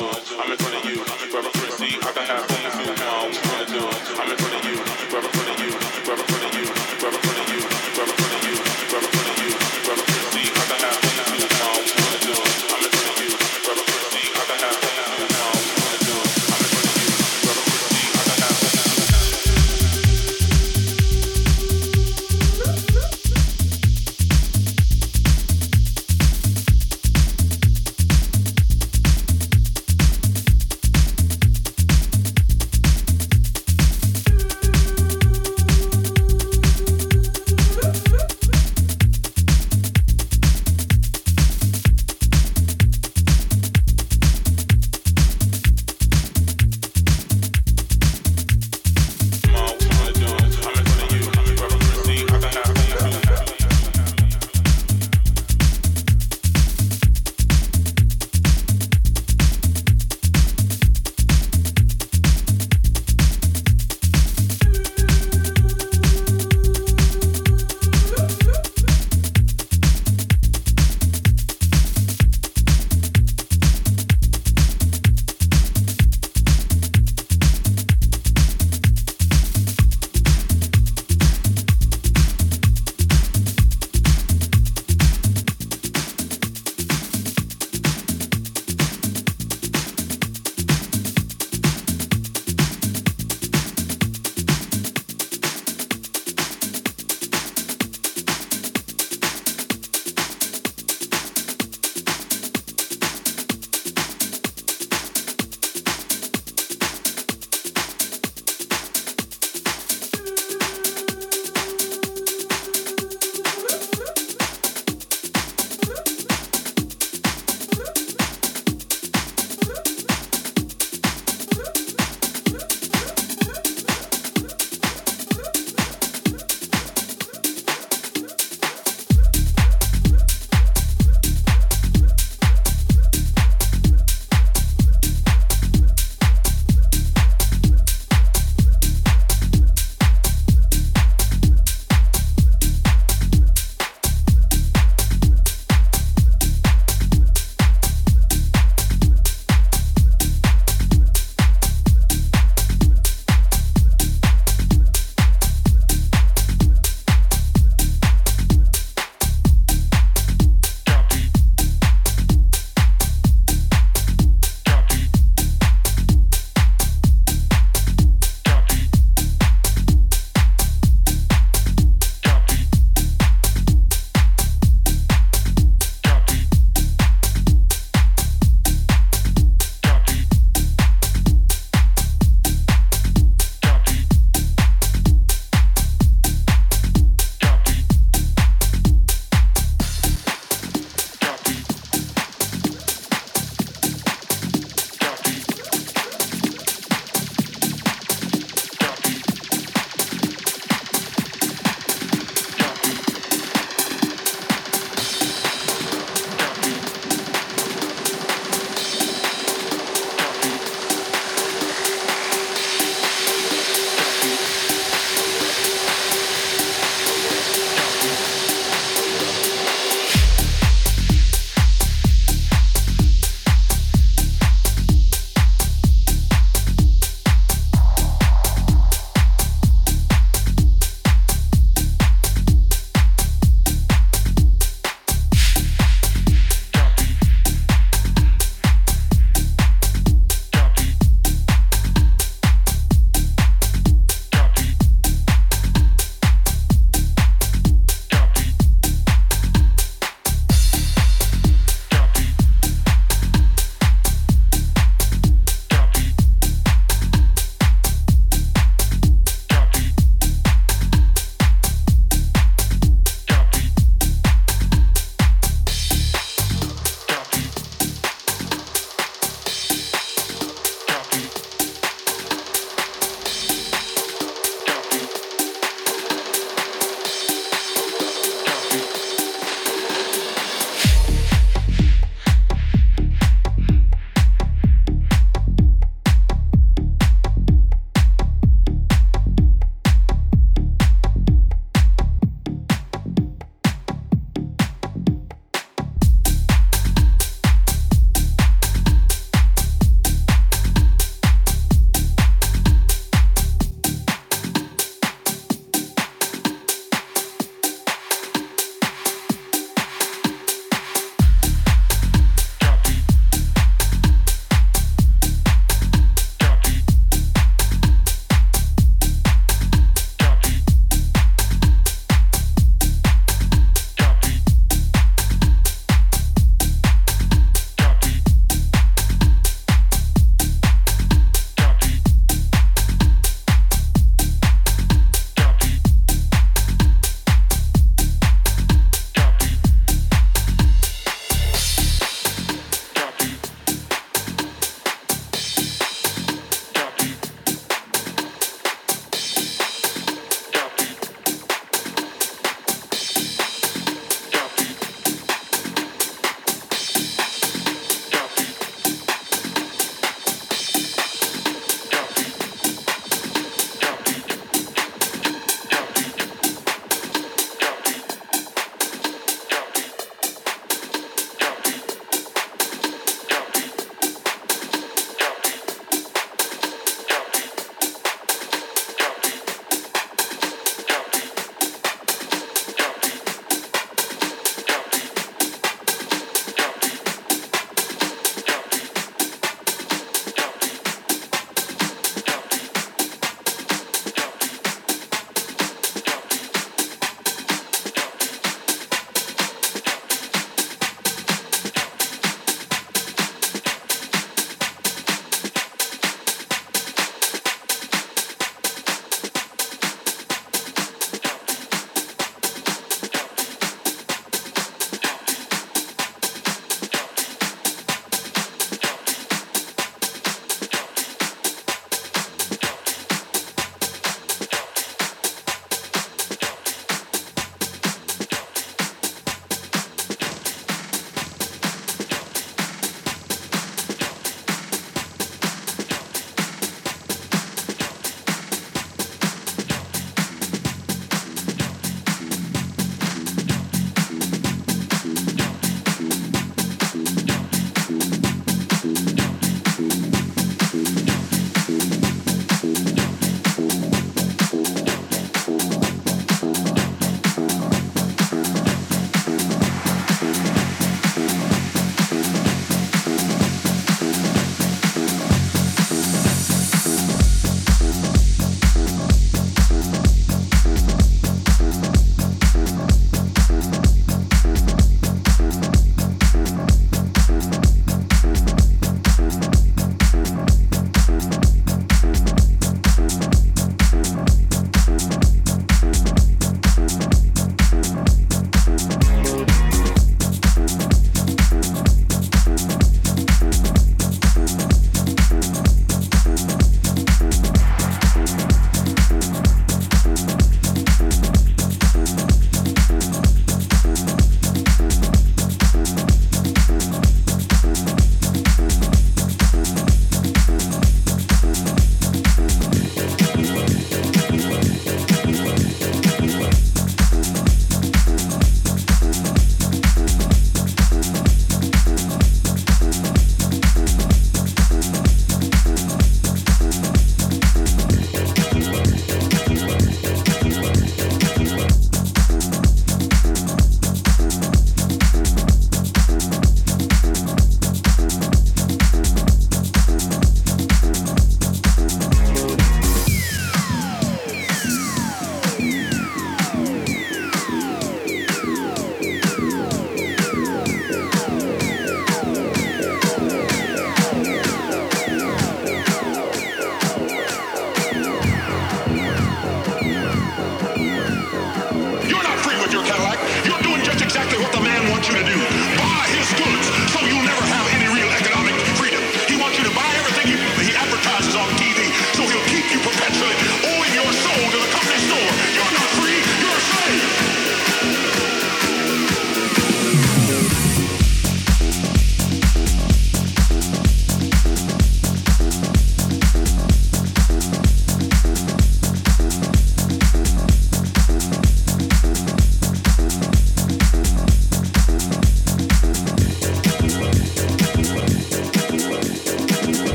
yours. I'm in front of you. Grab a friend, see, I can have fun.